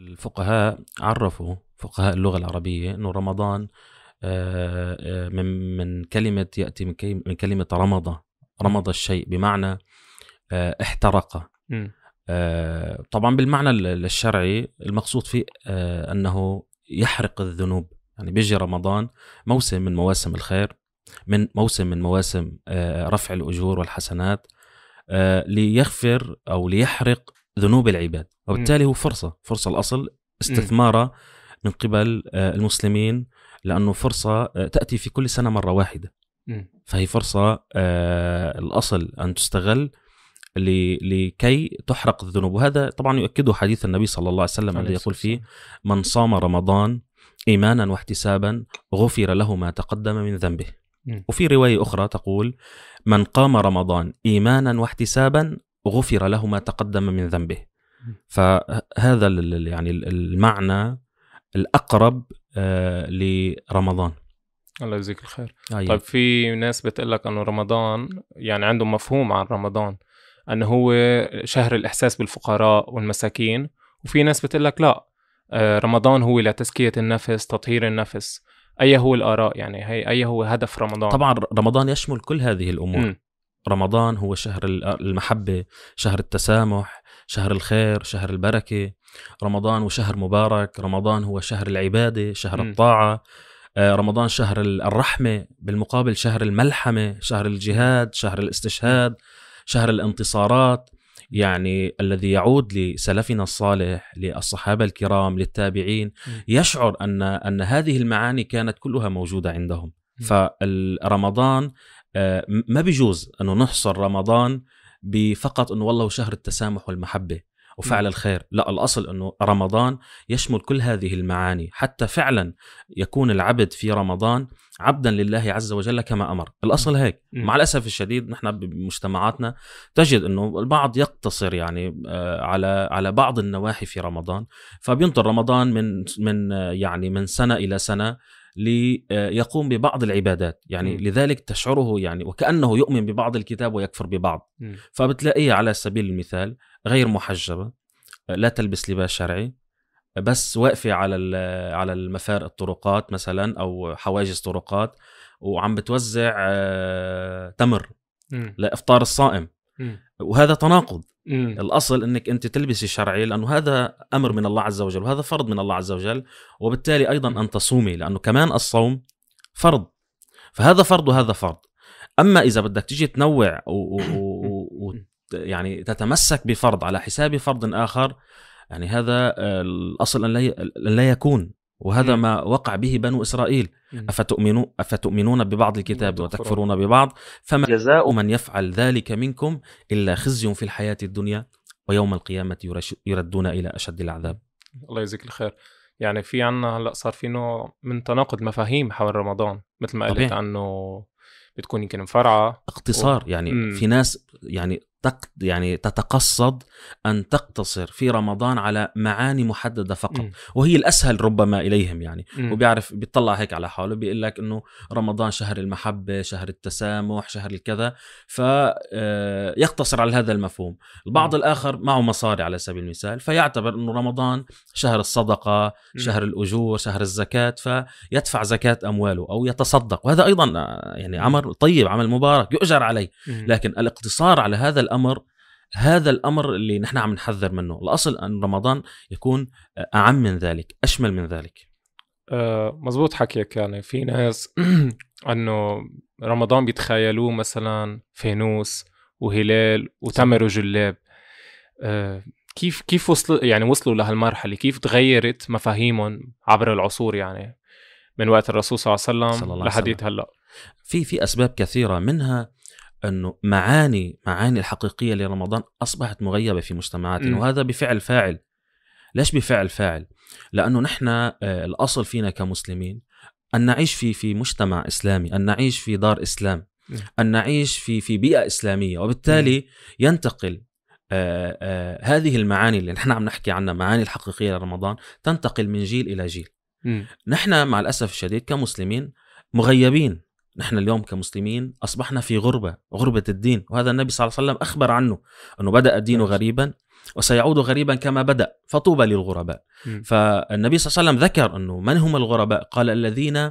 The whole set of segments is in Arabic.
الفقهاء عرفوا، فقهاء اللغة العربية، أنه رمضان من كلمة يأتي من كلمة رمض الشيء، بمعنى احترق. طبعا بالمعنى الشرعي المقصود فيه أنه يحرق الذنوب. يعني بيجي رمضان موسم من مواسم الخير، من موسم من مواسم رفع الأجور والحسنات، ليغفر أو ليحرق ذنوب العباد، وبالتالي هو فرصة الأصل استثمارها من قبل المسلمين، لأنه فرصة تأتي في كل سنة مرة واحدة، فهي فرصة الأصل أن تستغل لكي تحرق الذنوب. وهذا طبعا يؤكده حديث النبي صلى الله عليه وسلم الذي يقول فيه: من صام رمضان إيمانا واحتسابا غفر له ما تقدم من ذنبه. وفي رواية أخرى تقول: من قام رمضان إيمانا واحتسابا غفر له ما تقدم من ذنبه. فهذا يعني المعنى الأقرب لرمضان. الله يجزيك الخير. طيب في ناس بتقول لك أنه رمضان يعني عندهم مفهوم عن رمضان أنه هو شهر الإحساس بالفقراء والمساكين، وفي ناس بتقول لك لا، رمضان هو لتزكية النفس، تطهير النفس. أي هو الآراء يعني؟ هي أي هو هدف رمضان؟ طبعا رمضان يشمل كل هذه الأمور. رمضان هو شهر المحبة، شهر التسامح، شهر الخير، شهر البركة. رمضان هو شهر مبارك، رمضان هو شهر العبادة، شهر الطاعة. رمضان شهر الرحمة، بالمقابل شهر الملحمة، شهر الجهاد، شهر الاستشهاد، شهر الانتصارات. يعني الذي يعود لسلفنا الصالح، للصحابة الكرام، للتابعين، يشعر أن هذه المعاني كانت كلها موجودة عندهم. فرمضان ما بيجوز أنه نحصر رمضان بفقط أنه والله شهر التسامح والمحبة وفعل الخير. لا، الأصل أنه رمضان يشمل كل هذه المعاني، حتى فعلا يكون العبد في رمضان عبدا لله عز وجل كما أمر. الأصل هيك. مع الأسف الشديد نحن بمجتمعاتنا تجد أنه البعض يقتصر يعني على بعض النواحي في رمضان، فبينطر رمضان من سنة إلى سنة ليقوم ببعض العبادات. يعني لذلك تشعره يعني وكأنه يؤمن ببعض الكتاب ويكفر ببعض. فبتلاقيه على سبيل المثال غير محجبة، لا تلبس لباس شرعي، بس واقفة على المفار الطرقات مثلا أو حواجز طرقات، وعم بتوزع تمر لإفطار الصائم. وهذا تناقض. الأصل أنك أنت تلبسي شرعي، لأنه هذا أمر من الله عز وجل، وهذا فرض من الله عز وجل، وبالتالي أيضا أن تصومي، لأنه كمان الصوم فرض، فهذا فرض وهذا فرض. أما إذا بدك تيجي تنوع يعني تتمسك بفرض على حساب فرض آخر، يعني هذا الأصل أن لا يكون. وهذا ما وقع به بنو إسرائيل: أفتؤمنون ببعض الكتاب وتكفرون ببعض، فما جزاء من يفعل ذلك منكم إلا خزي في الحياة الدنيا ويوم القيامة يردون إلى أشد العذاب. الله يجزيك الخير. يعني في عنا هلأ صار في نوع من تناقض مفاهيم حول رمضان، مثل ما قلت عنه بتكون يمكن مفرعة اقتصار. يعني في ناس يعني تتقصد أن تقتصر في رمضان على معاني محددة فقط، وهي الأسهل ربما إليهم. يعني وبيعرف بيطلع هيك على حاله، بيقول لك أنه رمضان شهر المحبة، شهر التسامح، شهر الكذا، فيقتصر على هذا المفهوم. البعض الآخر معه مصاري على سبيل المثال، فيعتبر أنه رمضان شهر الصدقة، شهر الأجور، شهر الزكاة، فيدفع زكاة أمواله أو يتصدق. وهذا أيضا يعني عمل طيب، عمل مبارك يؤجر عليه. لكن الاقتصار على هذا الأمر اللي نحن عم نحذر منه. الأصل أن رمضان يكون أعم من ذلك، أشمل من ذلك. مزبوط حكيك. يعني في ناس أنه رمضان بيتخيلوه مثلا فانوس وهلال وتمر وجلاب. كيف وصلوا لهالمرحلة؟ كيف تغيرت مفاهيمهم عبر العصور، يعني من وقت الرسول صلى الله عليه وسلم لحديث هلأ؟ في أسباب كثيرة، منها أنه معاني الحقيقية لرمضان أصبحت مغيبة في مجتمعاتنا. وهذا بفعل فاعل. ليش بفعل فاعل؟ لأنه نحن الأصل فينا كمسلمين أن نعيش في مجتمع إسلامي، أن نعيش في دار إسلام، أن نعيش في بيئة إسلامية، وبالتالي ينتقل هذه المعاني اللي نحن عم نحكي عنها، معاني الحقيقية لرمضان، تنتقل من جيل إلى جيل. نحن مع الأسف الشديد كمسلمين مغيبين. نحن اليوم كمسلمين أصبحنا في غربة الدين، وهذا النبي صلى الله عليه وسلم أخبر عنه أنه بدأ دينه غريبا وسيعود غريبا كما بدأ فطوبى للغرباء. فالنبي صلى الله عليه وسلم ذكر أنه من هم الغرباء؟ قال الذين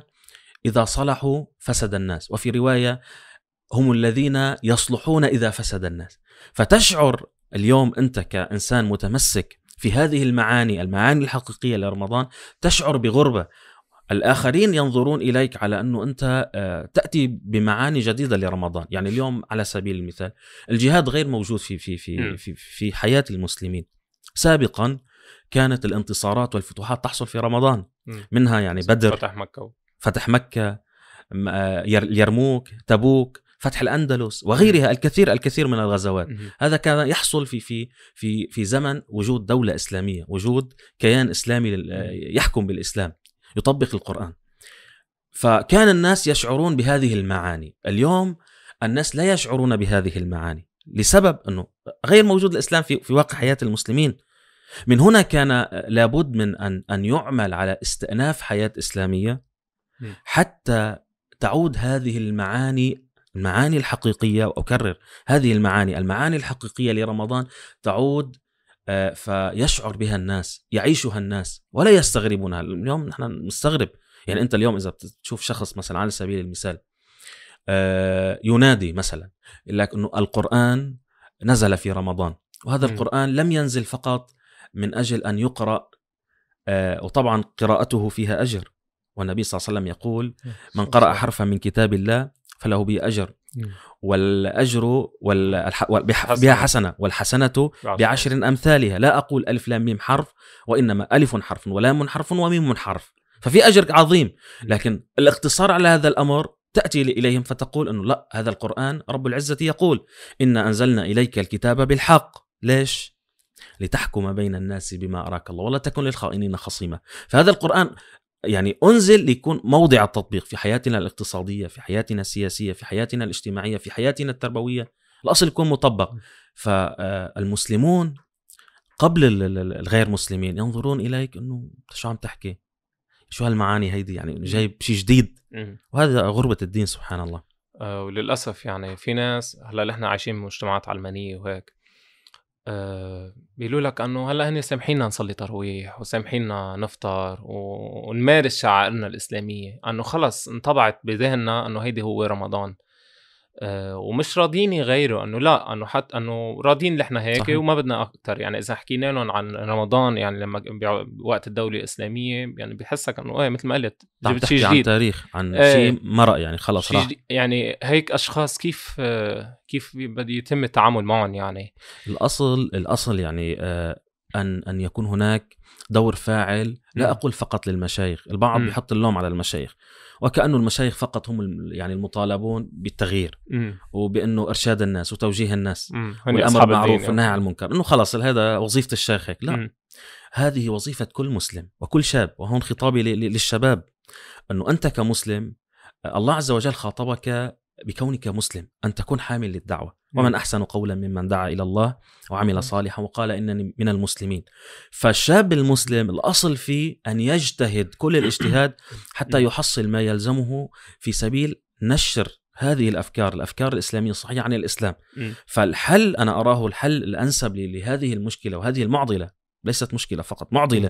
إذا صلحوا فسد الناس، وفي رواية هم الذين يصلحون إذا فسد الناس. فتشعر اليوم أنت كإنسان متمسك في هذه المعاني، المعاني الحقيقية لرمضان، تشعر بغربة. الآخرين ينظرون إليك على أنه أنت تأتي بمعاني جديدة لرمضان. يعني اليوم على سبيل المثال الجهاد غير موجود في في في في, في حياة المسلمين. سابقا كانت الانتصارات والفتوحات تحصل في رمضان، منها يعني بدر، فتح مكة، يرموك، تبوك، فتح الأندلس وغيرها، الكثير من الغزوات. هذا كان يحصل في في في في زمن وجود دولة إسلامية، وجود كيان إسلامي يحكم بالإسلام، يطبق القرآن. فكان الناس يشعرون بهذه المعاني. اليوم الناس لا يشعرون بهذه المعاني لسبب أنه غير موجود الإسلام في واقع حياة المسلمين. من هنا كان لابد من أن يعمل على استئناف حياة إسلامية حتى تعود هذه المعاني الحقيقية. وأكرر هذه المعاني الحقيقية لرمضان تعود فيشعر بها الناس، يعيشها الناس ولا يستغربونها. اليوم نحن نستغرب، يعني أنت اليوم إذا بتشوف شخص مثلا على سبيل المثال ينادي مثلا يقول لك أنه القرآن نزل في رمضان، وهذا القرآن لم ينزل فقط من أجل أن يقرأ، وطبعا قراءته فيها أجر، والنبي صلى الله عليه وسلم يقول من قرأ حرفا من كتاب الله فله به أجر، والأجر بها حسنة، والحسنة بعشر أمثالها. لا أقول ألف لام ميم حرف، وإنما ألف حرف ولام حرف وميم حرف، ففي أجر عظيم. لكن الاقتصار على هذا الأمر تأتي إليهم فتقول أنه لا، هذا القرآن رب العزة يقول إنا أنزلنا إليك الكتاب بالحق. ليش؟ لتحكم بين الناس بما أراك الله ولا تكن للخائنين خصيمة. فهذا القرآن يعني أنزل ليكون موضع التطبيق في حياتنا الاقتصادية، في حياتنا السياسية، في حياتنا الاجتماعية، في حياتنا التربوية. الأصل يكون مطبق. فالمسلمون قبل الغير مسلمين ينظرون إليك أنه شو عم تحكي، شو هالمعاني هيدي، يعني جايب شيء جديد. وهذا غربة الدين سبحان الله. وللأسف يعني في ناس هلا إحنا عايشين بمجتمعات علمانية وهيك بيقولوا لك انه هلا هن سامحينا نصلي تراويح وسامحينا نفطر ونمارس شعائرنا الاسلاميه، انه خلص انطبعت بذهننا انه هيدي هو رمضان، ومش راضيين يغيروا، انه لا، انه حتى انه راضيين اللي احنا هيك وما بدنا اكثر. يعني اذا حكينا لهم عن رمضان، يعني لما بوقت الدوله الاسلاميه، يعني بحسك انه مثل ما قلت جبت شيء جديد عن تاريخ، عن شيء مرق، يعني خلص راح. يعني هيك اشخاص كيف بده يتم التعامل معهم؟ يعني الاصل يعني ان يكون هناك دور فاعل، لا اقول فقط للمشايخ. البعض بيحط اللوم على المشايخ، وكأنه المشايخ فقط هم يعني المطالبون بالتغيير، وبأنه إرشاد الناس وتوجيه الناس والأمر بالمعروف والنهي عن المنكر، أنه خلاص هذا وظيفة الشيخ. لا، هذه وظيفة كل مسلم وكل شاب. وهون خطابي للشباب أنه أنت كمسلم، الله عز وجل خاطبك بكونك مسلم أن تكون حامل للدعوة، ومن أحسن قولا ممن دعا إلى الله وعمل صالحا وقال إنني من المسلمين. فالشاب المسلم الأصل فيه أن يجتهد كل الاجتهاد حتى يحصل ما يلزمه في سبيل نشر هذه الأفكار الإسلامية الصحيحة عن الإسلام. فالحل أنا أراه الحل الأنسب لهذه المشكلة وهذه المعضلة، ليست مشكلة فقط، معضلة،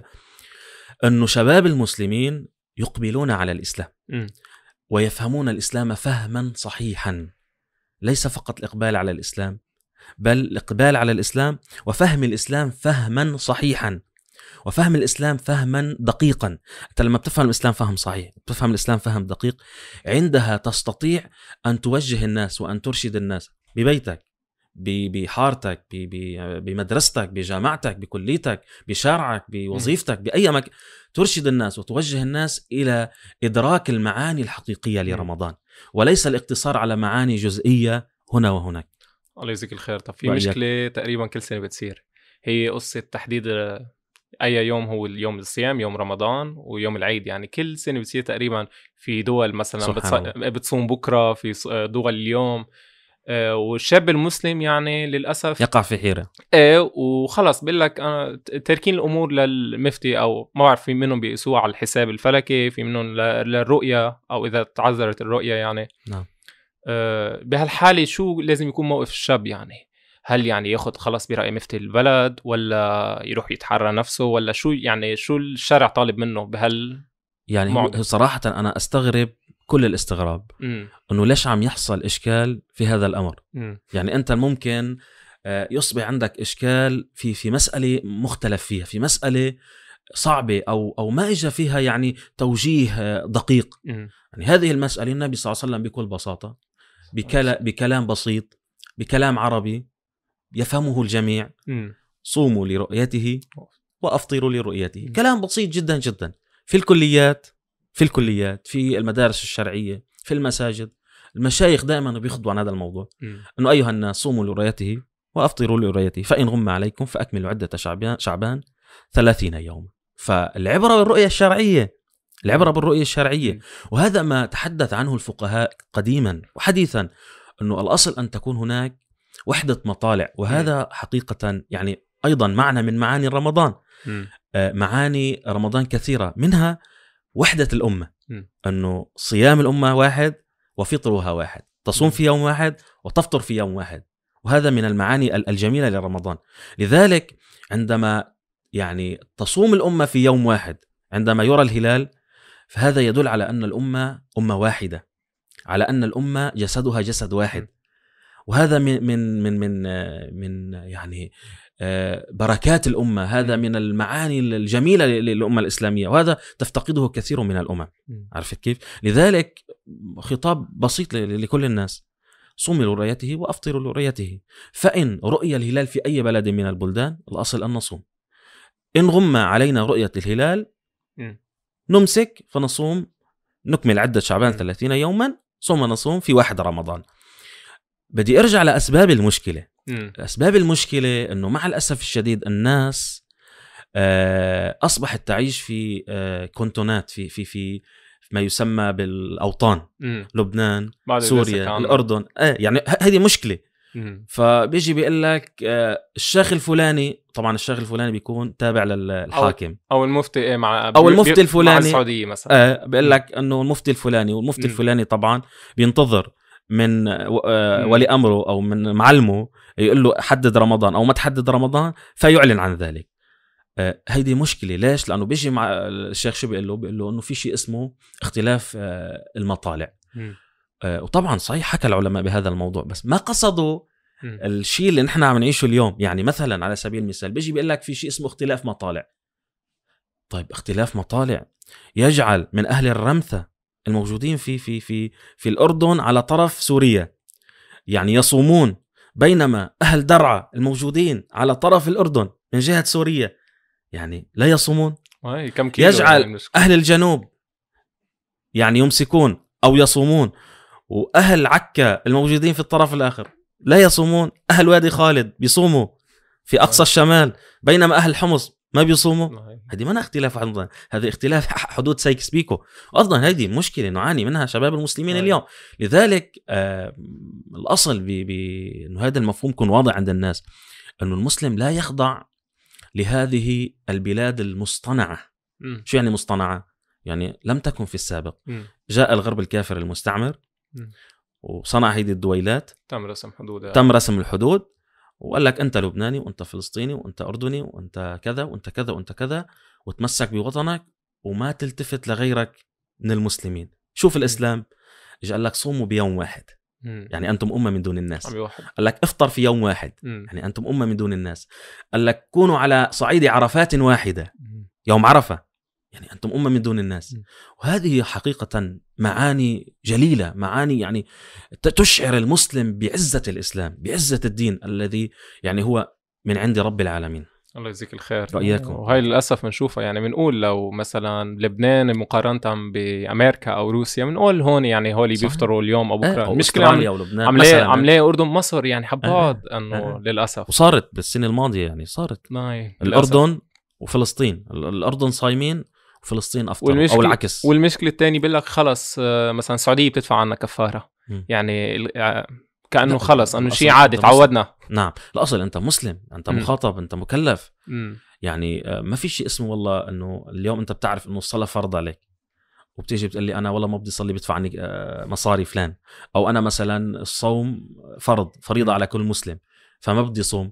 أنه شباب المسلمين يقبلون على الإسلام ويفهمون الإسلام فهما صحيحا. ليس فقط الإقبال على الإسلام، بل الإقبال على الإسلام وفهم الإسلام فهما صحيحا، وفهم الإسلام فهما دقيقا. أنت لما بتفهم الإسلام فهم صحيح، بتفهم الإسلام فهم دقيق، عندها تستطيع أن توجه الناس وأن ترشد الناس ببيتك، بحارتك، بمدرستك، بجامعتك، بكليتك، بشارعك، بوظيفتك، بأي مكان. ترشد الناس وتوجه الناس إلى إدراك المعاني الحقيقية لرمضان، وليس الاقتصار على معاني جزئية هنا وهناك. الله يجزيك الخير. طب في مشكلة تقريبا كل سنة بتصير، هي قصة تحديد أي يوم هو اليوم الصيام، يوم رمضان ويوم العيد. يعني كل سنة بتصير تقريبا، في دول مثلا بتصوم بكرة، في دول اليوم، والشاب المسلم يعني للأسف يقع في حيرة. وخلص بقول لك تركين الأمور للمفتي، أو ما بعرف، في منهم بيقسوها على الحساب الفلكي، في منهم للرؤية، أو إذا تعذرت الرؤية يعني. نعم. بهالحالة شو لازم يكون موقف الشاب؟ يعني هل يعني ياخد خلاص برأي مفتي البلد ولا يروح يتحرى نفسه ولا شو يعني شو الشارع طالب منه بهال يعني صراحة أنا أستغرب كل الاستغراب أنه ليش عم يحصل إشكال في هذا الأمر. يعني أنت ممكن يصبح عندك إشكال في مسألة مختلف فيها في مسألة صعبة أو ما إجا فيها يعني توجيه دقيق. يعني هذه المسألة النبي صلى الله عليه وسلم بكل بساطة بكلام بسيط بكلام عربي يفهمه الجميع صوموا لرؤيته وأفطروا لرؤيته. كلام بسيط جدا جدا في الكليات في المدارس الشرعية في المساجد. المشايخ دائما بيخضوا عن هذا الموضوع أنه أيها الناس صوموا لرؤيته وأفطروا لرؤيته فإن غم عليكم فأكملوا عدة شعبان 30 يوما. فالعبرة بالرؤية الشرعية وهذا ما تحدث عنه الفقهاء قديما وحديثا أنه الأصل أن تكون هناك وحدة مطالع. وهذا حقيقة يعني أيضا معنى من معاني رمضان. معاني رمضان كثيرة منها وحدة الأمة أنه صيام الأمة واحد وفطرها واحد تصوم في يوم واحد وتفطر في يوم واحد. وهذا من المعاني الجميلة لرمضان. لذلك عندما يعني تصوم الأمة في يوم واحد عندما يرى الهلال فهذا يدل على أن الأمة أمة واحدة على أن الأمة جسدها جسد واحد. وهذا من من من من يعني بركات الأمة. هذا من المعاني الجميلة للأمة الإسلامية وهذا تفتقده كثير من الأمم. عرفت كيف؟ لذلك خطاب بسيط لكل الناس صوموا لرؤيته وأفطروا لرؤيته. فإن رؤية الهلال في أي بلد من البلدان الأصل أن نصوم. إن غم علينا رؤية الهلال نمسك فنصوم نكمل عدة شعبان 30 يوما ثم نصوم في 1 رمضان. بدي أرجع لأسباب المشكلة. أسباب المشكلة أنه مع الأسف الشديد الناس أصبحت تعيش في كونتونات في ما يسمى بالأوطان. لبنان سوريا الأردن يعني هذه مشكلة. فبيجي بيقول لك الشيخ الفلاني طبعا الشيخ الفلاني بيكون تابع للحاكم أو المفتي مع أو المفتي الفلاني مع السعودية مثلا. بيقول لك أنه المفتي الفلاني والمفتي الفلاني طبعا بينتظر من ولي أمره أو من معلمه يقول له حدد رمضان أو ما تحدد رمضان فيعلن عن ذلك. هيدي مشكلة. ليش؟ لأنه بيجي مع الشيخ شو بيقول له أنه في شيء اسمه اختلاف المطالع. وطبعا صحيح حكى العلماء بهذا الموضوع بس ما قصدوا الشيء اللي نحن عم نعيشه اليوم. يعني مثلا على سبيل المثال بيجي بيقول لك في شيء اسمه اختلاف مطالع. طيب اختلاف مطالع يجعل من أهل الرمثة الموجودين في في في في الأردن على طرف سوريا يعني يصومون بينما أهل درعا الموجودين على طرف الأردن من جهة سوريا يعني لا يصومون. يجعل أهل الجنوب يعني يمسكون أو يصومون وأهل عكا الموجودين في الطرف الآخر لا يصومون. أهل وادي خالد بيصوموا في أقصى الشمال بينما أهل حمص ما بيصوموا. هذه ما اختلاف عندنا هذا اختلاف حدود سايكس بيكو. أصلا هذه مشكلة نعاني منها شباب المسلمين اليوم. لذلك الأصل إنه هذا المفهوم يكون واضح عند الناس أنه المسلم لا يخضع لهذه البلاد المصطنعة. شو يعني مصطنعة؟ يعني لم تكن في السابق. جاء الغرب الكافر المستعمر وصنع هذه الدويلات تم رسم الحدود وقال لك أنت لبناني وأنت فلسطيني وأنت أردني وأنت كذا وأنت كذا وأنت كذا وتمسك بوطنك وما تلتفت لغيرك من المسلمين. شوف الإسلام قال لك صوموا بيوم واحد يعني أنتم أمة من دون الناس. قال لك افطر في يوم واحد يعني أنتم أمة من دون الناس. قال لك كونوا على صعيد عرفات واحدة يوم عرفة يعني أنتم أمة من دون الناس. وهذه حقيقة معاني جليلة معاني يعني تشعر المسلم بعزة الإسلام بعزة الدين الذي يعني هو من عند رب العالمين. الله يجزيك الخير. رأيكم؟ وهي للأسف بنشوفها يعني بنقول لو مثلا لبنان مقارنة بأمريكا أو روسيا بنقول هون يعني هولي بيفطروا اليوم أو بكرة. المشكلة عملية أردن مصر يعني حباد أنه للأسف وصارت بالسنة الماضية يعني صارت الأردن وفلسطين الأردن صايمين فلسطين أفضل أو العكس. والمشكلة الثانية بيقول لك خلص مثلا السعودية بتدفع عنا كفارة يعني كأنه خلص أنه شيء عادي تعودنا. نعم الأصل أنت مسلم أنت مخاطب أنت مكلف. يعني ما في شيء اسمه والله أنه اليوم أنت بتعرف أنه الصلاة فرض عليك وبتيجي بتقول لي أنا والله ما بدي صلي بدفع عني مصاري فلان أو أنا مثلا الصوم فريضة على كل مسلم فما بدي صوم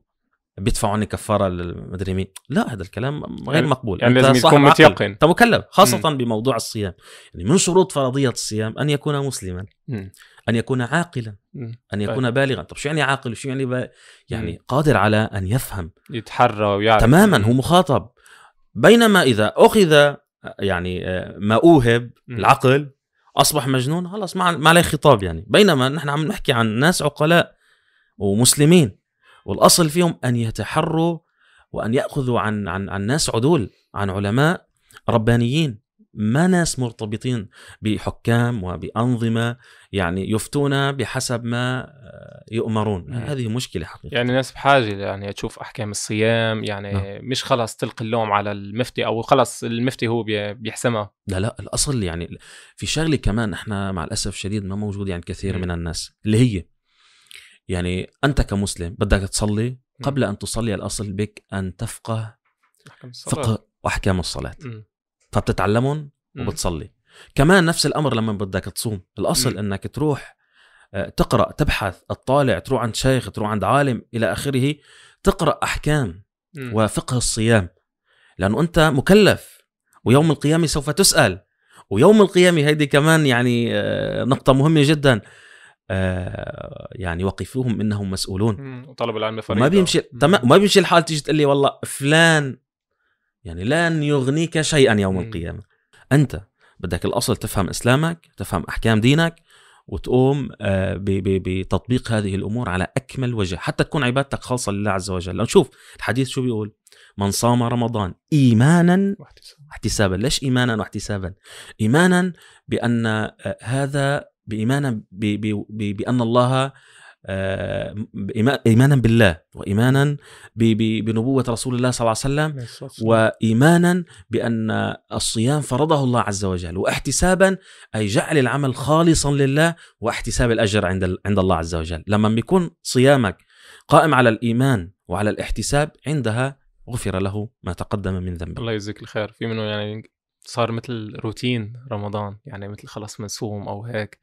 بيدفعوا عني كفاره للمدري مين. لا هذا الكلام غير مقبول. يعني لازم يكون متيقن، انت مكلف خاصه بموضوع الصيام. يعني من شروط فرضيه الصيام ان يكون مسلما، ان يكون عاقلا، ان يكون بالغا. طب شو يعني عاقل وشو يعني قادر على ان يفهم يتحرى ويعرف تماما. هو مخاطب. بينما اذا اخذ يعني ما اوهب العقل اصبح مجنون، خلاص ما عليه خطاب. يعني بينما نحن عم نحكي عن ناس عقلاء ومسلمين، والاصل فيهم ان يتحروا وان ياخذوا عن ناس عدول، عن علماء ربانيين، ما ناس مرتبطين بحكام وبانظمه يعني يفتون بحسب ما يؤمرون. هذه مشكله حقيقيه. يعني الناس بحاجه يعني تشوف احكام الصيام، يعني مش خلاص تلقي اللوم على المفتي او خلاص المفتي هو بيحسمها. لا الاصل يعني في شغله كمان احنا مع الاسف الشديد ما موجود يعني كثير من الناس، اللي هي يعني أنت كمسلم بدك تصلي، قبل أن تصلي الأصل بك أن تفقه فقه وأحكام الصلاة، فبتتعلمهم وبتصلي. كمان نفس الأمر لما بدك تصوم، الأصل أنك تروح تقرأ، تبحث، تطالع، تروح عند شيخ، تروح عند عالم إلى آخره، تقرأ أحكام وفقه الصيام، لأنه أنت مكلف ويوم القيامة سوف تسأل. ويوم القيامة هيدي كمان يعني نقطة مهمة جداً، يعني وقفوهم انهم مسؤولون. وطلب العلم فريضه، ما بيمشي الحال تيجي تقول لي والله فلان يعني لن يغنيك شيئا يوم القيامه. انت بدك الاصل تفهم اسلامك، تفهم احكام دينك، وتقوم بتطبيق هذه الامور على اكمل وجه، حتى تكون عبادتك خالصه لله عز وجل. لو نشوف الحديث شو بيقول، من صام رمضان ايمانا واحتسابا. ليش ايمانا واحتسابا؟ ايمانا بان هذا، بإيمانا بأن الله، إيمانا بالله، وإيمانا بنبوة رسول الله صلى الله عليه وسلم، وإيمانا بأن الصيام فرضه الله عز وجل، واحتسابا أي جعل العمل خالصا لله واحتساب الأجر عند الله عز وجل. لما بيكون صيامك قائم على الإيمان وعلى الاحتساب، عندها غفر له ما تقدم من ذنبه. الله يجزيك الخير. في منه يعني صار مثل روتين رمضان، يعني مثل خلاص منسوم أو هيك،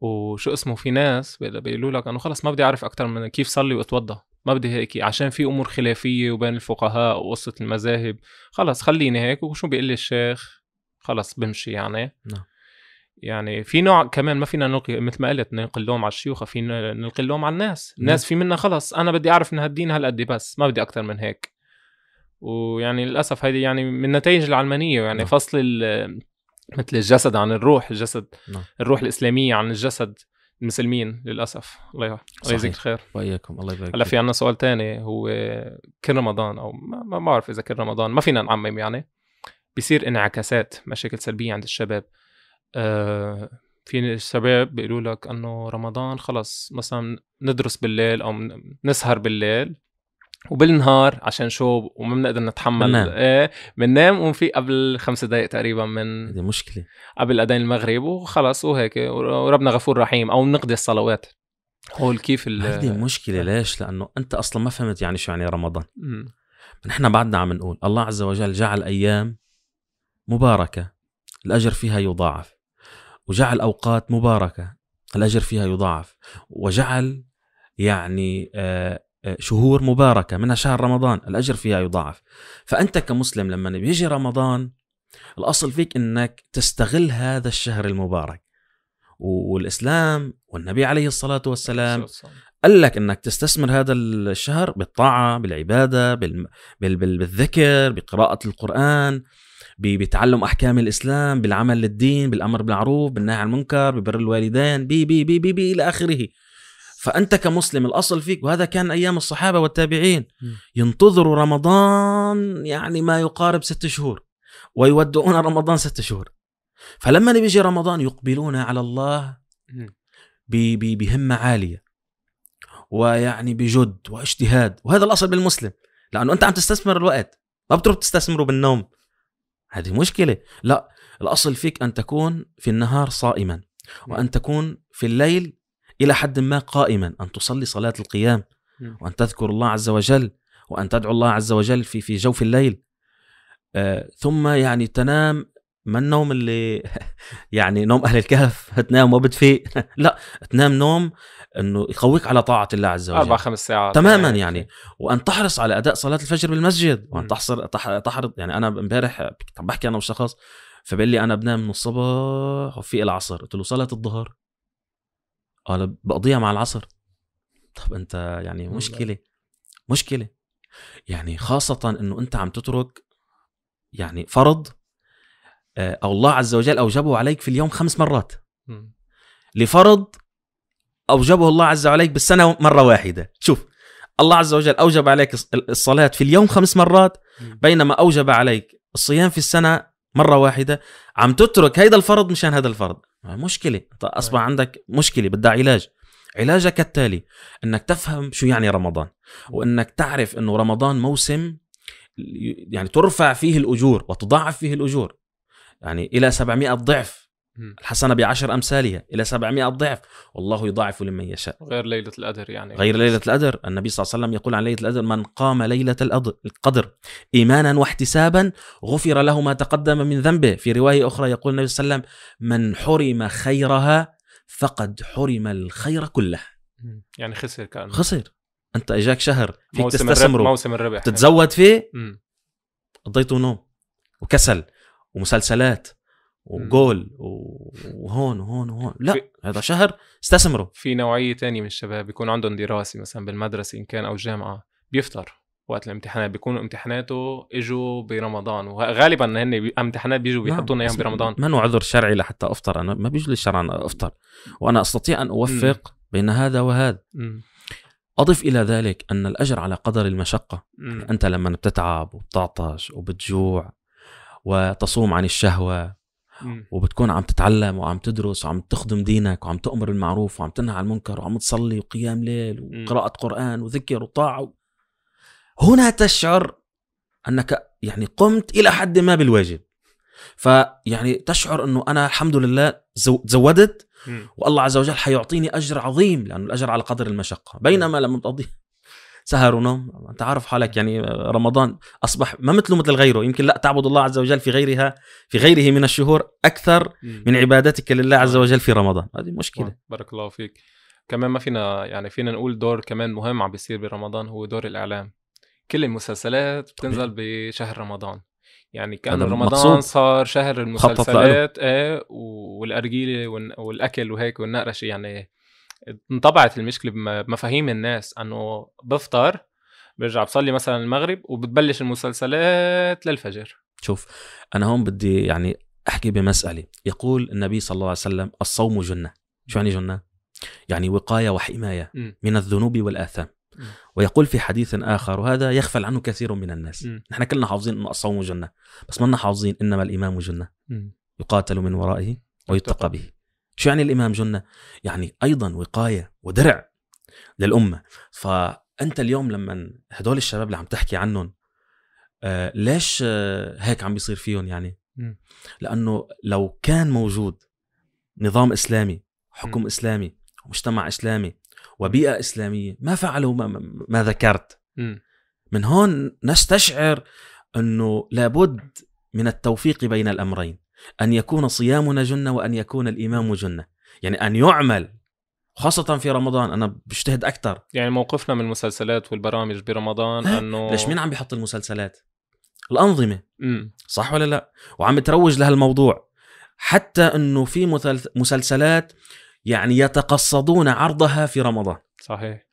وشو اسمه في ناس بيقولوا لك أنه خلاص ما بدي أعرف أكتر من كيف صلي وأتوضى، ما بدي هيك، عشان في أمور خلافية وبين الفقهاء وقصة المذاهب، خلاص خليني هيك وشو بيقول لي الشيخ خلاص بمشي. يعني يعني في نوع كمان ما فينا نلقي، مثل ما قلت، نلقي اللوم على الشيوخ، فينا نلقي اللوم على الناس. الناس في منا خلاص أنا بدي أعرف إن هالدين هالقد بس، ما بدي أكتر من هيك. ويعني للأسف هيدي يعني من نتائج العلمانية، يعني فصل مثل الجسد عن الروح، الجسد الروح الإسلامية عن الجسد المسلمين للأسف. الله يجزيك الخير. وإياكم الله يبارك. هلا في عنا سؤال تاني، هو كل رمضان أو ما بعرف إذا كل رمضان، ما فينا نعمم، يعني بيصير انعكاسات مشاكل سلبية عند الشباب. في الشباب بيقولوا لك أنه رمضان خلص مثلا ندرس بالليل أو نسهر بالليل وبالنهار عشان شوب وما بنقدر نتحمل، بننام ونفيق قبل 5 دقائق تقريبا من دي مشكلة، قبل أذان المغرب وخلاص وهيك، وربنا غفور رحيم، أو نقضي الصلوات. هول كيف هذه مشكلة. ليش؟ لأنه أنت أصلا ما فهمت يعني شو يعني رمضان. نحن بعدنا عم نقول الله عز وجل جعل أيام مباركة الأجر فيها يضاعف، وجعل أوقات مباركة الأجر فيها يضاعف، وجعل يعني شهور مباركة منها شهر رمضان الأجر فيها يضاعف. فأنت كمسلم لما بيجي رمضان الأصل فيك أنك تستغل هذا الشهر المبارك، والإسلام والنبي عليه الصلاة والسلام قال لك أنك تستثمر هذا الشهر بالطاعة، بالعبادة، بالذكر، بقراءة القرآن، بتعلم أحكام الإسلام، بالعمل للدين، بالأمر بالمعروف، بالنهي عن المنكر، ببر الوالدين، بي بي بي بي بي إلى آخره. فأنت كمسلم الأصل فيك، وهذا كان أيام الصحابة والتابعين، ينتظروا رمضان يعني ما يقارب 6 شهور، ويودعون رمضان 6 شهور. فلما بيجي رمضان يقبلون على الله بهمة عالية، ويعني بجد واجتهاد. وهذا الأصل بالمسلم، لأنه أنت عم تستثمر الوقت، ما بتروح تستثمره بالنوم. هذه مشكلة. لا، الأصل فيك أن تكون في النهار صائما، وأن تكون في الليل إلى حد ما قائما، أن تصلي صلاة القيام، وأن تذكر الله عز وجل، وأن تدعو الله عز وجل في جوف الليل، ثم يعني تنام ما النوم اللي يعني نوم أهل الكهف تنام وبتفيق لا، تنام نوم أنه يقويك على طاعة الله عز وجل 4-5 ساعات تماما يعني. وأن تحرص على أداء صلاة الفجر بالمسجد، وأن تحرص يعني. أنا امبارح بحكي أنا وشخص فبقول لي أنا بنام من الصبح وفيق العصر، قلت له صلاة الظهر قال بقضيها مع العصر. طب أنت يعني مشكلة يعني، خاصة أنه أنت عم تترك يعني فرض أو الله عز وجل أوجبه عليك في اليوم 5 مرات لفرض أوجبه الله عز وجل عليك بالسنة مرة واحدة. شوف، الله عز وجل أوجب عليك الصلاة في اليوم 5 مرات بينما أوجب عليك الصيام في السنة مرة واحدة. عم تترك هيدا الفرض مشان هذا الفرض، مشكلة. أصبح عندك مشكلة بدها علاج. علاجك كالتالي، أنك تفهم شو يعني رمضان، وأنك تعرف أنه رمضان موسم يعني ترفع فيه الأجور وتضاعف فيه الأجور، يعني إلى 700 ضعف، الحسنة ب10 أمثالها إلى 700 ضعف، والله يضاعف لمن يشاء. غير ليلة القدر يعني، غير ليلة القدر. النبي صلى الله عليه وسلم يقول عن ليلة القدر: من قام ليلة القدر إيمانا واحتسابا غفر له ما تقدم من ذنبه. في رواية أخرى يقول النبي صلى الله عليه وسلم: من حرم خيرها فقد حرم الخير كله. يعني خسر، كان خسر. أنت إجاك شهر فيك تستثمره، موسم الربح، تتزود فيه، قضيته نوم وكسل ومسلسلات وجول وهون وهون وهون. لا، هذا شهر استثمره. في نوعية تانية من الشباب بيكون عندهم دراسة مثلا بالمدرسة إن كان أو جامعة، بيفطر وقت الامتحانات، بيكونوا امتحاناته اجوا برمضان، وغالبا هن امتحانات بيجوا بيحطونا اياهم برمضان. ما هو عذر شرعي لحتى افطر، انا ما بيجي لي الشرع ان افطر، وانا استطيع ان اوفق بين هذا وهذا. اضف الى ذلك ان الاجر على قدر المشقة. انت لما بتتعب وبتعطش وبتجوع وتصوم عن الشهوة وبتكون عم تتعلم وعم تدرس وعم تخدم دينك وعم تأمر بالمعروف وعم تنهى عن المنكر وعم تصلي وقيام ليل وقراءة قرآن وذكر وطاعة، هنا تشعر أنك يعني قمت إلى حد ما بالواجب. فيعني تشعر أنه أنا الحمد لله تزودت والله عز وجل حيعطيني أجر عظيم، لأنه الأجر على قدر المشقة. بينما لما بتقضي سهر ونوم، أنت عارف حالك يعني رمضان أصبح ما مثله مثل غيره. يمكن لا تعبد الله عز وجل في غيره من الشهور أكثر من عبادتك لله عز وجل في رمضان. هذه مشكلة. بارك الله فيك. كمان ما فينا يعني فينا نقول دور كمان مهم عم بيصير برمضان، هو دور الإعلام. كل المسلسلات بتنزل بشهر رمضان، يعني كان رمضان صار شهر المسلسلات والأرجيلة والأكل وهيك والنقرش. يعني انطبعت المشكلة بمفاهيم الناس أنه بفطر برجع بصلي مثلا المغرب وبتبلش المسلسلات للفجر. شوف، أنا هون بدي يعني أحكي بمسألة. يقول النبي صلى الله عليه وسلم: الصوم جنة. شو يعني جنة؟ يعني وقاية وحماية من الذنوب والآثام. ويقول في حديث آخر، وهذا يغفل عنه كثير من الناس، نحن كلنا حافظين أن الصوم جنة، بس ما لنا حافظين إنما الإمام جنة يقاتل من ورائه ويتقى به. شو يعني الإمام جنة؟ يعني أيضا وقاية ودرع للأمة. فأنت اليوم لما هدول الشباب اللي عم تحكي عنهم ليش هيك عم بيصير فيهم يعني؟ لأنه لو كان موجود نظام إسلامي، حكم إسلامي، ومجتمع إسلامي، وبيئة إسلامية، ما فعلوا ما ذكرت. من هون نستشعر أنه لابد من التوفيق بين الأمرين، أن يكون صيامنا جنة وأن يكون الإمام جنة، يعني أن يعمل خاصة في رمضان. أنا بجتهد أكتر. يعني موقفنا من المسلسلات والبرامج برمضان أنه ليش مين عم بيحط المسلسلات؟ الأنظمة، صح ولا لا؟ وعم تروج لهالموضوع، حتى أنه في مسلسلات يعني يتقصدون عرضها في رمضان. صحيح.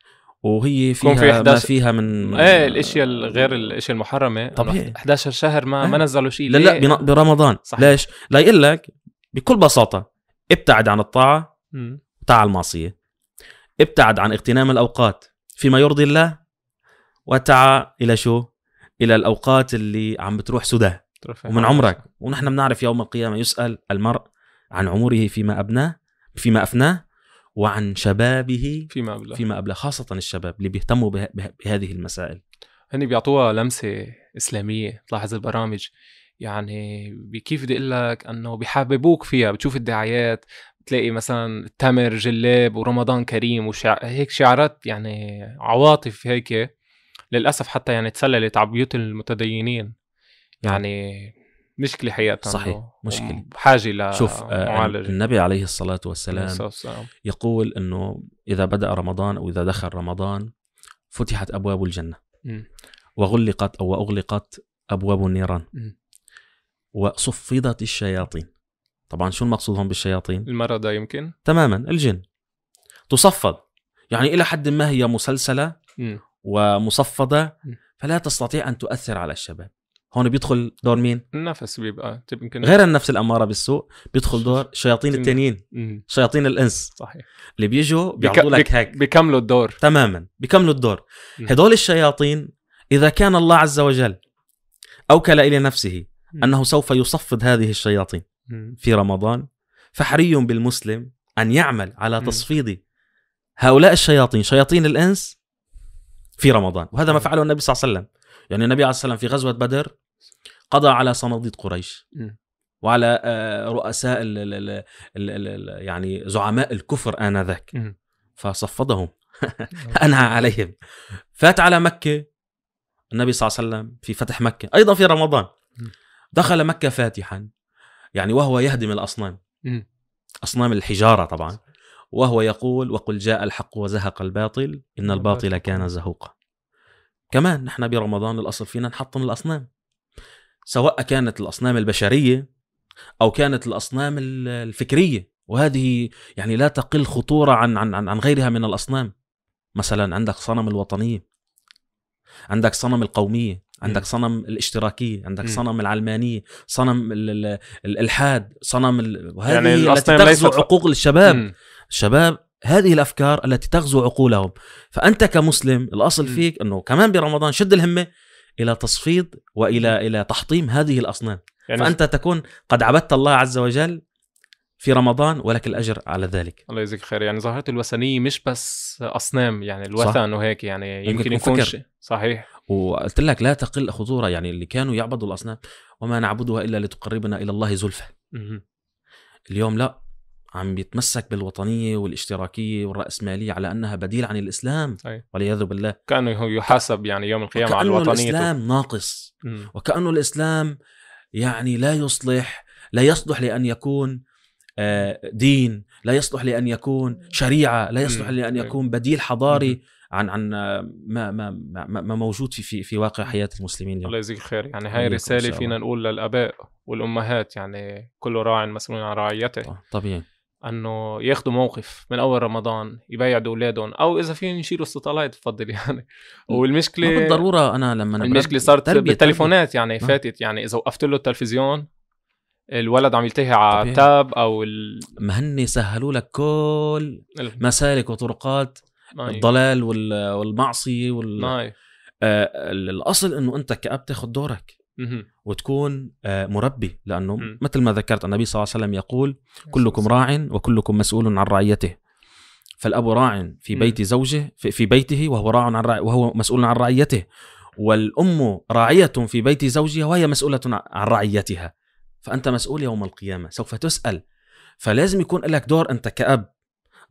وهي فيها ما فيها من الاشياء غير الاشياء المحرمه. طبيعي 11 شهر ما نزلوا شيء. لا برمضان. صحيح. ليش؟ لا، يقول لك بكل بساطه: ابتعد عن الطاعه وتعال المعصيه، ابتعد عن اغتنام الاوقات فيما يرضي الله، وتعال الى شو؟ الى الاوقات اللي عم بتروح سدى ومن عمرك. ونحن بنعرف يوم القيامه يسال المرء عن عمره فيما أفناه وعن شبابه فيما أبلاه. خاصة الشباب اللي بيهتموا بهذه المسائل، هني بيعطوها لمسة إسلامية. تلاحظ البرامج يعني كيف بدي أقول لك أنه بيحببوك فيها. بتشوف الدعايات، بتلاقي مثلا تمر جلاب ورمضان كريم هيك شعارات، يعني عواطف هيك للأسف حتى يعني تسللت على بيوت المتدينين. يعني مشكلة حقيقة، صحيح مشكلة، بحاجة لمعالجة. النبي عليه الصلاة والسلام يقول أنه إذا بدأ رمضان أو إذا دخل رمضان فتحت أبواب الجنة وغلقت أو أغلقت أبواب النيران وصفدت الشياطين. طبعا شو المقصودهم بالشياطين؟ المرضى يمكن؟ تماما، الجن تصفد، يعني إلى حد ما هي مسلسلة ومصفدة فلا تستطيع أن تؤثر على الشباب. هون بيدخل دور مين؟ النفس بيبقى غير النفس الأمارة بالسوء، بيدخل دور شياطين التانيين، شياطين الإنس، صحيح، اللي بيجوا بيعطوا لك هيك، بيكملوا الدور. تماما، بيكملوا الدور. هدول الشياطين إذا كان الله عز وجل أوكل إلى نفسه أنه سوف يصفد هذه الشياطين في رمضان، فحري بالمسلم أن يعمل على تصفيد هؤلاء الشياطين، شياطين الإنس، في رمضان. وهذا ما فعله النبي صلى الله عليه وسلم. يعني النبي عليه السلام في غزوة بدر قضى على صناديد قريش وعلى رؤساء يعني زعماء الكفر آنذاك، فصفدهم أنهى عليهم. فات على مكة النبي صلى الله عليه وسلم في فتح مكة أيضا في رمضان، دخل مكة فاتحا، يعني وهو يهدم الأصنام، أصنام الحجارة طبعا، وهو يقول وقل جاء الحق وزهق الباطل إن الباطل كان زهوقا. كمان نحن برمضان الأصل فينا نحطم الأصنام، سواء كانت الأصنام البشرية أو كانت الأصنام الفكرية، وهذه يعني لا تقل خطورة عن غيرها من الأصنام. مثلا عندك صنم الوطنية، عندك صنم القومية، عندك صنم الاشتراكية، عندك صنم العلمانية، صنم الإلحاد، صنم وهذه يعني التي تغزو عقول الشباب. الشباب هذه الأفكار التي تغزو عقولهم. فأنت كمسلم الأصل فيك أنه كمان برمضان شد الهمة إلى تصفيد وإلى تحطيم هذه الأصنام، يعني فأنت تكون قد عبدت الله عز وجل في رمضان ولك الأجر على ذلك. الله يجزيك خير. يعني ظاهرة الوثنية مش بس أصنام، يعني الوثن وهيك، يعني يمكن يكون شيء صحيح. وقلت لك لا تقل خطورة، يعني اللي كانوا يعبدوا الأصنام وما نعبدها إلا لتقربنا إلى الله زلفى. اليوم لا، عم بيتمسك بالوطنية والاشتراكية والرأسمالية على أنها بديل عن الإسلام، والعياذ بالله. كأنه يحاسب يعني يوم القيامة على الوطنية، وكأنه الإسلام ناقص، وكأنه الإسلام يعني لا يصلح لأن يكون دين، لا يصلح لأن يكون شريعة، لا يصلح لأن يكون بديل حضاري عن ما ما ما موجود في واقع حياة المسلمين اليوم. الله يجزيك خير. يعني هاي رسالة فينا نقول للآباء والأمهات، يعني كل راع مسؤول عن رعايته، طبيعي أنه ياخدوا موقف من أول رمضان، يبيعوا أولادهم، أو إذا فين يشيلوا استطالات تفضل يعني. والمشكلة ما بالضرورة، أنا لما المشكلة صارت بالتليفونات، يعني فاتت، يعني إذا وقفت له التلفزيون الولد عم يلتهي على التاب أو ما هن سهلوا لك كل مسالك وطرقات الضلال والمعصية الأصل أنه أنت كأب تاخد دورك وتكون مربي، لأنه مثل ما ذكرت النبي صلى الله عليه وسلم يقول كلكم راع وكلكم مسؤول عن رعيته. فالأب راع في بيت زوجه في بيته وهو راع عن وهو مسؤول عن رعيته، والأم راعية في بيت زوجها وهي مسؤولة عن رعيتها. فأنت مسؤول يوم القيامة، سوف تسأل. فلازم يكون لك دور، أنت كأب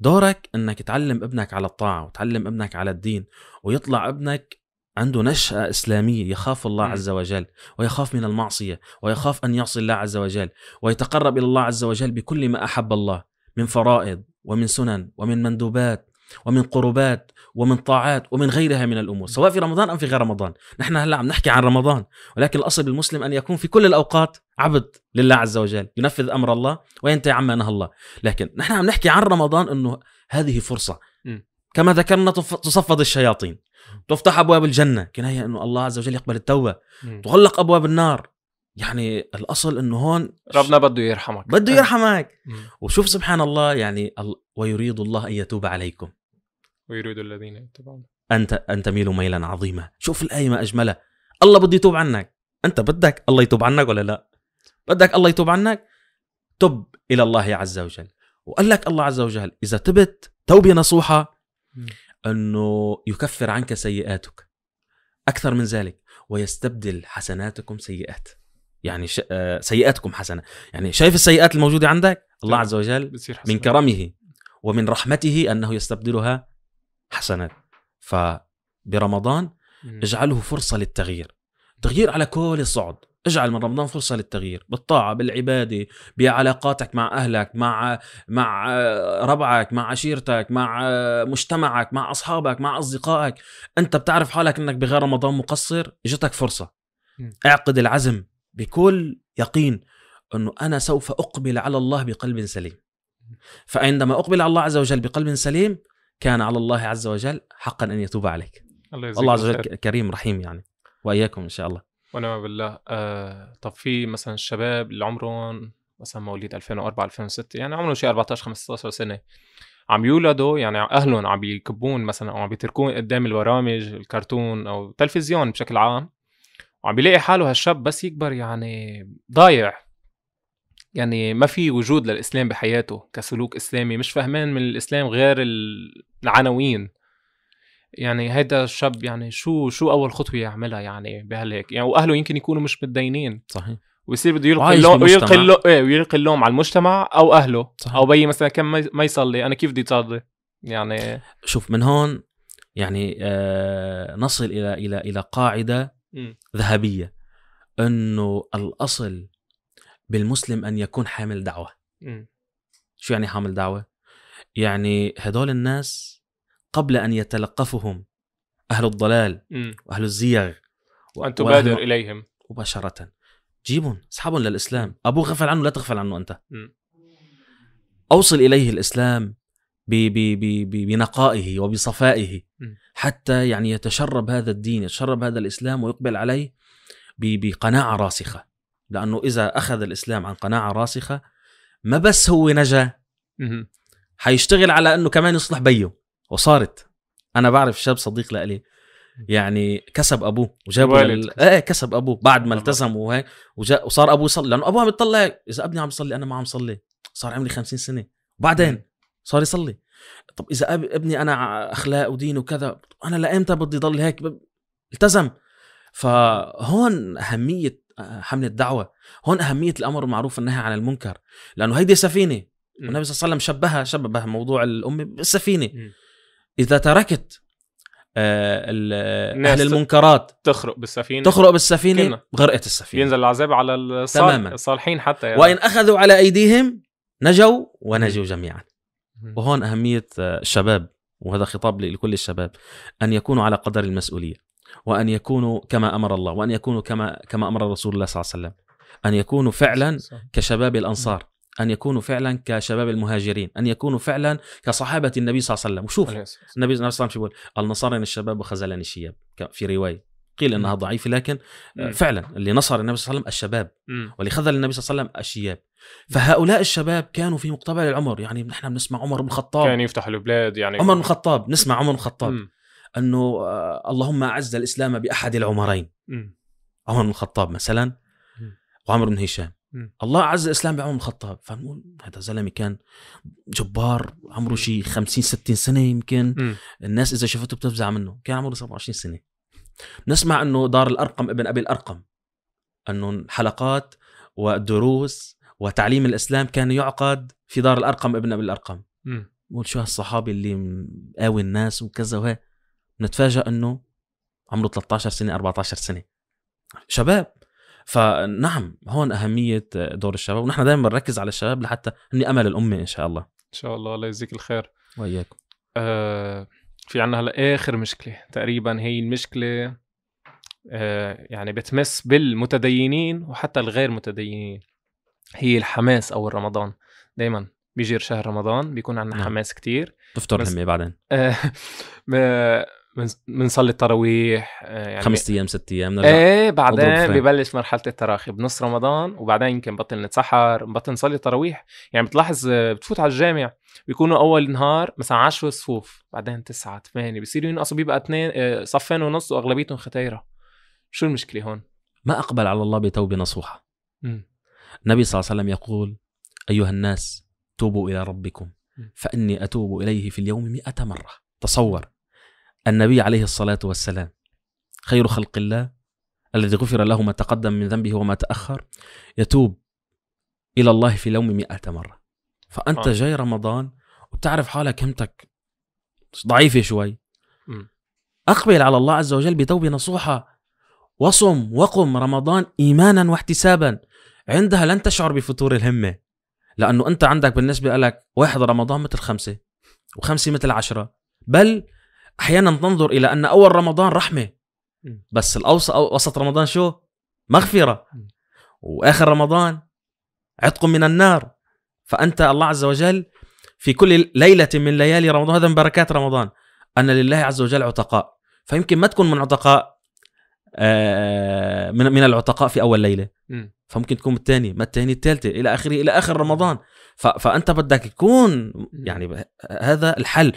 دورك أنك تعلم ابنك على الطاعة وتعلم ابنك على الدين، ويطلع ابنك عنده نشأة إسلامية، يخاف الله عز وجل ويخاف من المعصية ويخاف أن يعصي الله عز وجل، ويتقرب إلى الله عز وجل بكل ما أحب الله من فرائض ومن سنن ومن مندوبات ومن قربات ومن طاعات ومن غيرها من الأمور، سواء في رمضان أم في غير رمضان. نحن هلأ عم نحكي عن رمضان، ولكن الأصل بالمسلم أن يكون في كل الأوقات عبد لله عز وجل، ينفذ أمر الله وينتهي عما نهى الله. لكن نحن عم نحكي عن رمضان أنه هذه فرصة، كما ذكرنا تصفد الشياطين، تفتح أبواب الجنة، كناية أنه الله عز وجل يقبل التوبة، تغلق أبواب النار. يعني الأصل أنه هون ربنا بده يرحمك. وشوف سبحان الله، يعني ويريد الله أن يتوب عليكم ويريد الذين يتبعون أن تميلوا ميلا عظيما. شوف الآية ما أجملها، الله بده يتوب عنك. أنت بدك الله يتوب عنك ولا لا؟ بدك الله يتوب عنك، تب إلى الله عز وجل. وقال لك الله عز وجل إذا تبت توبة نصوحة أنه يكفر عنك سيئاتك، أكثر من ذلك ويستبدل حسناتكم سيئات، يعني سيئاتكم حسنة. يعني شايف السيئات الموجودة عندك، الله عز وجل من كرمه ومن رحمته أنه يستبدلها حسنات. فبرمضان اجعله فرصة للتغيير، تغيير على كل الصعد، اجعل من رمضان فرصة للتغيير، بالطاعة، بالعبادة، بعلاقاتك مع أهلك، مع ربعك، مع عشيرتك، مع مجتمعك، مع أصحابك، مع أصدقائك. أنت بتعرف حالك أنك بغير رمضان مقصر، اجتك فرصة. اعقد العزم بكل يقين أنه أنا سوف أقبل على الله بقلب سليم، فعندما أقبل على الله عز وجل بقلب سليم كان على الله عز وجل حقا أن يتوب عليك. الله عز وجل كريم رحيم يعني، وإياكم إن شاء الله. ونعم بالله. طب في مثلا الشباب اللي عمرهم مثلا مواليد 2004 2006 يعني عمرهم شيء 14 15 سنه عم يولدوا، يعني اهلهم عم يكبون مثلا او عم بيتركون قدام البرامج الكرتون او التلفزيون بشكل عام، وعم بيلاقي حاله هالشاب بس يكبر يعني ضايع، يعني ما في وجود للاسلام بحياته كسلوك اسلامي، مش فاهمين من الاسلام غير العناوين. يعني هيدا الشاب يعني شو اول خطوه يعملها يعني بهالهيك يعني، واهله يمكن يكونوا مش متدينين، صحيح، ويصير بده يلقي اللوم على المجتمع او اهله، صحيح. او بي مثلا كان ما يصلي، انا كيف بدي اصلي يعني. شوف من هون يعني نصل الى الى الى قاعده ذهبيه، انه الاصل بالمسلم ان يكون حامل دعوه. شو يعني حامل دعوه؟ يعني هدول الناس قبل أن يتلقفهم أهل الضلال وأهل الزيغ وأن تبادر إليهم مباشرة، جيبهم اسحبهم للإسلام. أبو غفل عنه لا تغفل عنه أنت. أوصل إليه الإسلام بنقائه وبصفائه، حتى يعني يتشرب هذا الدين، يتشرب هذا الإسلام ويقبل عليه بقناعة راسخة. لأنه إذا أخذ الإسلام عن قناعة راسخة ما بس هو نجا، حيشتغل على أنه كمان يصلح بيه. وصارت انا بعرف شاب صديق لي يعني كسب ابوه وجابه كسب ابوه بعد ما التزم وهيك، وصار ابوه يصلي، لانه ابوه عم يطلع اذا ابني عم يصلي انا ما عم صلي، صار عمري 50 سنه وبعدين صار يصلي. طب اذا ابني انا اخلاق ودين وكذا، انا لامتى بدي ضل هيك؟ التزم. فهون اهميه حمل الدعوه، هون اهميه الامر بالمعروف والنهي عن المنكر، لانه هيدي سفينه، والنبي صلى الله عليه وسلم شبهها موضوع الامه بالسفينه. إذا تركت أهل المنكرات تخرق بالسفينة غرقت السفينة، ينزل العذاب على الصالحين حتى يعني. وإن أخذوا على أيديهم نجوا ونجوا جميعا. وهون أهمية الشباب، وهذا خطاب لكل الشباب، أن يكونوا على قدر المسؤولية، وأن يكونوا كما أمر الله، وأن يكونوا كما أمر رسول الله صلى الله عليه وسلم، أن يكونوا فعلا كشباب الأنصار، أن يكونوا فعلا كشباب المهاجرين، أن يكونوا فعلا كصحابة النبي صلى الله عليه وسلم. وشوف النبي صلى الله عليه وسلم يقول النصارين الشباب وخزلان الشياب، في رواية قيل أنها ضعيفة، لكن فعلا اللي نصر النبي صلى الله عليه وسلم الشباب، واللي خذل النبي صلى الله عليه وسلم الشياب. فهؤلاء الشباب كانوا في مقتبل العمر، يعني نحن بنسمع عمر بن الخطاب كان يفتح البلاد، يعني عمر بن الخطاب نسمع عمر بن الخطاب أنه اللهم أعز الإسلام بأحد العمرين، عمر بن الخطاب مثلا وعمر بن هشام. الله عز الإسلام بعمر الخطاب. فنقول هذا زلمي كان جبار، عمره شي 50-60 سنة يمكن. الناس إذا شافته بتفزع منه، كان عمره 27 سنة. نسمع أنه دار الأرقم ابن أبي الأرقم، أنه حلقات ودروس وتعليم الإسلام كان يعقد في دار الأرقم ابن أبي الأرقم. نقول شو هالصحابي اللي قاوي الناس وكذا وهي. نتفاجأ أنه عمره 13 سنة 14 سنة، شباب. فنعم هون أهمية دور الشباب، ونحن دائما بنركز على الشباب لحتى أني أمل الأمة إن شاء الله. إن شاء الله، الله يجزيك الخير وإياكم. في عنا هلأ آخر مشكلة تقريبا، هي المشكلة يعني بتمس بالمتدينين وحتى الغير متدينين، هي الحماس. أول رمضان دائما بيجي شهر رمضان بيكون عنا حماس كتير، تفطر همي بعدين بنصلي التراويح يعني 5 أيام 6 أيام، بعدين ببلش مرحله التراخي بنص رمضان، وبعدين يمكن بطل نتسحر، بطل نصلي التراويح. يعني بتلاحظ بتفوت على الجامع بيكونوا اول نهار مثلا 10 صفوف، بعدين 9 8، بيصيروا ينقصوا، بيبقى 2 صفين ونص، واغلبيتهم ختايره. شو المشكله هون؟ ما اقبل على الله بتوبه نصوحه. النبي صلى الله عليه وسلم يقول ايها الناس توبوا الى ربكم فاني اتوب اليه في اليوم 100 مرة. تصور النبي عليه الصلاة والسلام خير خلق الله الذي غفر له ما تقدم من ذنبه وما تأخر، يتوب إلى الله في اليوم 100 مرة. فأنت جاي رمضان وبتعرف حالك همتك ضعيفة شوي، أقبل على الله عز وجل بتوبة نصوحة، وصم وقم رمضان إيمانا واحتسابا، عندها لن تشعر بفتور الهمة، لأنه أنت عندك بالنسبة لك 1 رمضان مثل 5 و5 مثل 10. بل أحيانا تنظر إلى أن أول رمضان رحمة، بس وسط رمضان شو؟ مغفرة، وآخر رمضان عتق من النار. فأنت الله عز وجل في كل ليلة من ليالي رمضان، هذا من بركات رمضان، أن لله عز وجل عتقاء. فيمكن ما تكون من عتقاء من العتقاء في أول ليلة، فممكن تكون الثاني، ما الثاني، الثالثة، إلى آخره، إلى آخر رمضان. فأنت بدك يكون يعني هذا الحل،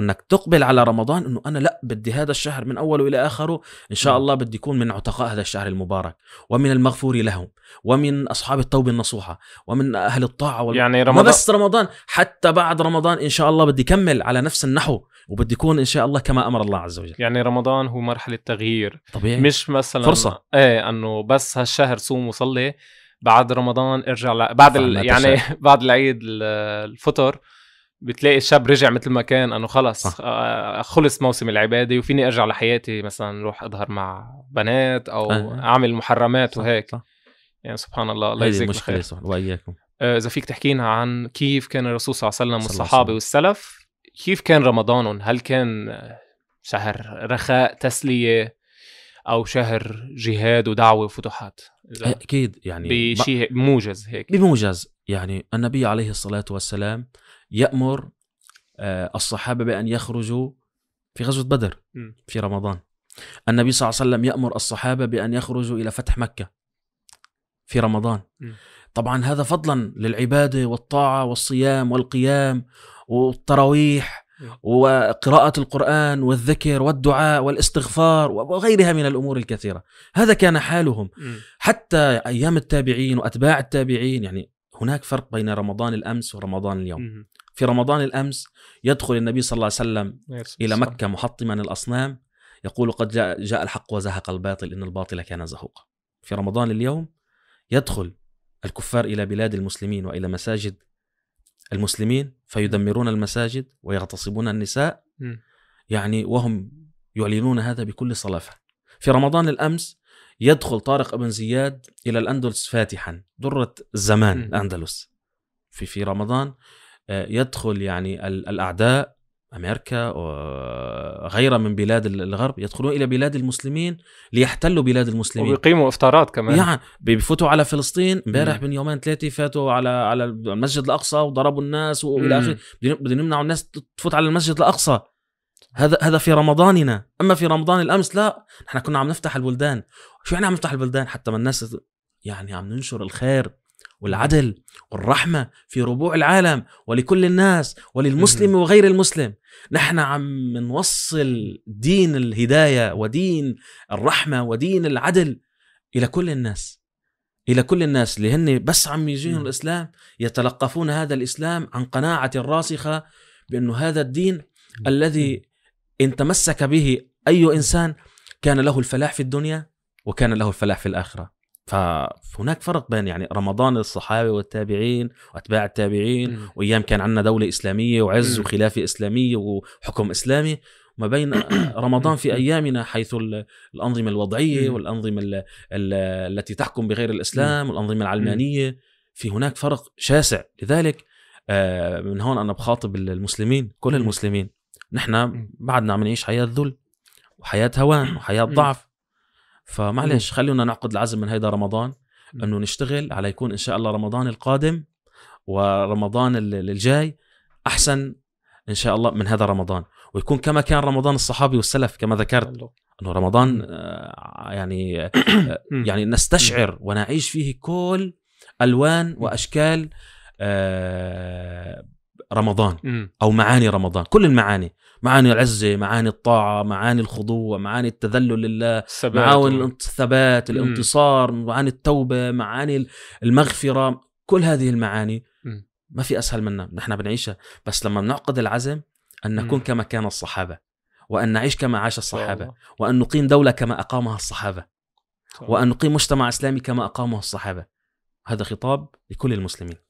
أنك تقبل على رمضان أنه أنا لا بدي هذا الشهر من أوله إلى آخره إن شاء الله بدي يكون من عتقاء هذا الشهر المبارك، ومن المغفور لهم، ومن أصحاب التوبة النصوحة، ومن أهل الطاعة يعني رمضان. ما بس رمضان، حتى بعد رمضان إن شاء الله بدي كمل على نفس النحو، وبدي يكون إن شاء الله كما أمر الله عز وجل. يعني رمضان هو مرحلة تغيير طبيعي، مش مثلا فرصة إيه أنه بس هالشهر صوم وصلي، بعد رمضان ارجع بعد يعني بعد العيد الفطر بتلاقي الشاب رجع مثل ما كان، انه خلص خلص موسم العباده وفيني ارجع لحياتي، مثلا روح اظهر مع بنات او اعمل محرمات وهيك. يعني سبحان الله، الله يجزيك الخير واياكم. اذا فيك تحكينا عن كيف كان الرسول صلى الله عليه وسلم والصحابه والسلف، كيف كان رمضانهم؟ هل كان شهر رخاء تسليه او شهر جهاد ودعوه وفتوحات؟ أكيد يعني بشيء موجز هيك، بموجز. يعني النبي عليه الصلاة والسلام يأمر الصحابة بأن يخرجوا في غزوة بدر في رمضان. النبي صلى الله عليه وسلم يأمر الصحابة بأن يخرجوا إلى فتح مكة في رمضان. طبعا هذا فضلا للعبادة والطاعة والصيام والقيام والتراويح وقراءة القرآن والذكر والدعاء والاستغفار وغيرها من الأمور الكثيرة. هذا كان حالهم حتى أيام التابعين وأتباع التابعين. يعني هناك فرق بين رمضان الأمس ورمضان اليوم. في رمضان الأمس يدخل النبي صلى الله عليه وسلم إلى مكة محطما الأصنام، يقول قد جاء الحق وزهق الباطل إن الباطل كان زهوقا. في رمضان اليوم يدخل الكفار إلى بلاد المسلمين وإلى مساجد المسلمين فيدمرون المساجد ويغتصبون النساء، يعني وهم يعلنون هذا بكل صلافة. في رمضان الأمس يدخل طارق ابن زياد إلى الأندلس فاتحا درة الزمان الأندلس. في رمضان يدخل يعني الأعداء أمريكا وغيرها من بلاد الغرب، يدخلون إلى بلاد المسلمين ليحتلوا بلاد المسلمين ويقيموا إفطارات كمان. يعني بيفوتوا على فلسطين، امبارح من يومين 3 فاتوا على المسجد الأقصى وضربوا الناس وإلى آخره، بدهم يمنعوا الناس تفوت على المسجد الأقصى. هذا في رمضاننا. أما في رمضان الأمس لا، نحن كنا عم نفتح البلدان. شو يعني عم نفتح البلدان؟ حتى ما الناس يعني عم ننشر الخير والعدل والرحمة في ربوع العالم ولكل الناس وللمسلم وغير المسلم. نحن عم نوصل دين الهداية ودين الرحمة ودين العدل إلى كل الناس، إلى كل الناس اللي هن بس عم يجيهم الإسلام يتلقفون هذا الإسلام عن قناعة الراسخة بأنه هذا الدين الذي إن تمسك به أي إنسان كان له الفلاح في الدنيا وكان له الفلاح في الآخرة. فهناك فرق بين يعني رمضان الصحابة والتابعين وأتباع التابعين وأيام كان عندنا دولة إسلامية وعز وخلافة إسلامية وحكم إسلامي، ما بين رمضان في أيامنا حيث الأنظمة الوضعية والأنظمة التي تحكم بغير الإسلام والأنظمة العلمانية. في هناك فرق شاسع. لذلك من هون أنا بخاطب المسلمين، كل المسلمين، نحن بعدنا عم نعيش حياة ذل وحياة هوان وحياة ضعف. فمعلش خلونا نعقد العزم من هيدا رمضان، أنه نشتغل على يكون إن شاء الله رمضان القادم ورمضان الجاي أحسن إن شاء الله من هذا رمضان، ويكون كما كان رمضان الصحابي والسلف كما ذكرت، أنه رمضان يعني نستشعر ونعيش فيه كل ألوان وأشكال رمضان أو معاني رمضان، كل المعاني، معاني العزة، معاني الطاعة، معاني الخضوع، معاني التذلل لله، معاني الثبات، الانتصار، معاني التوبة، معاني المغفرة. كل هذه المعاني ما في أسهل منها، نحن بنعيشها. بس لما بنعقد العزم أن نكون كما كان الصحابة، وأن نعيش كما عاش الصحابة، وأن نقيم دولة كما أقامها الصحابة، وأن نقيم مجتمع إسلامي كما أقامه الصحابة. هذا خطاب لكل المسلمين.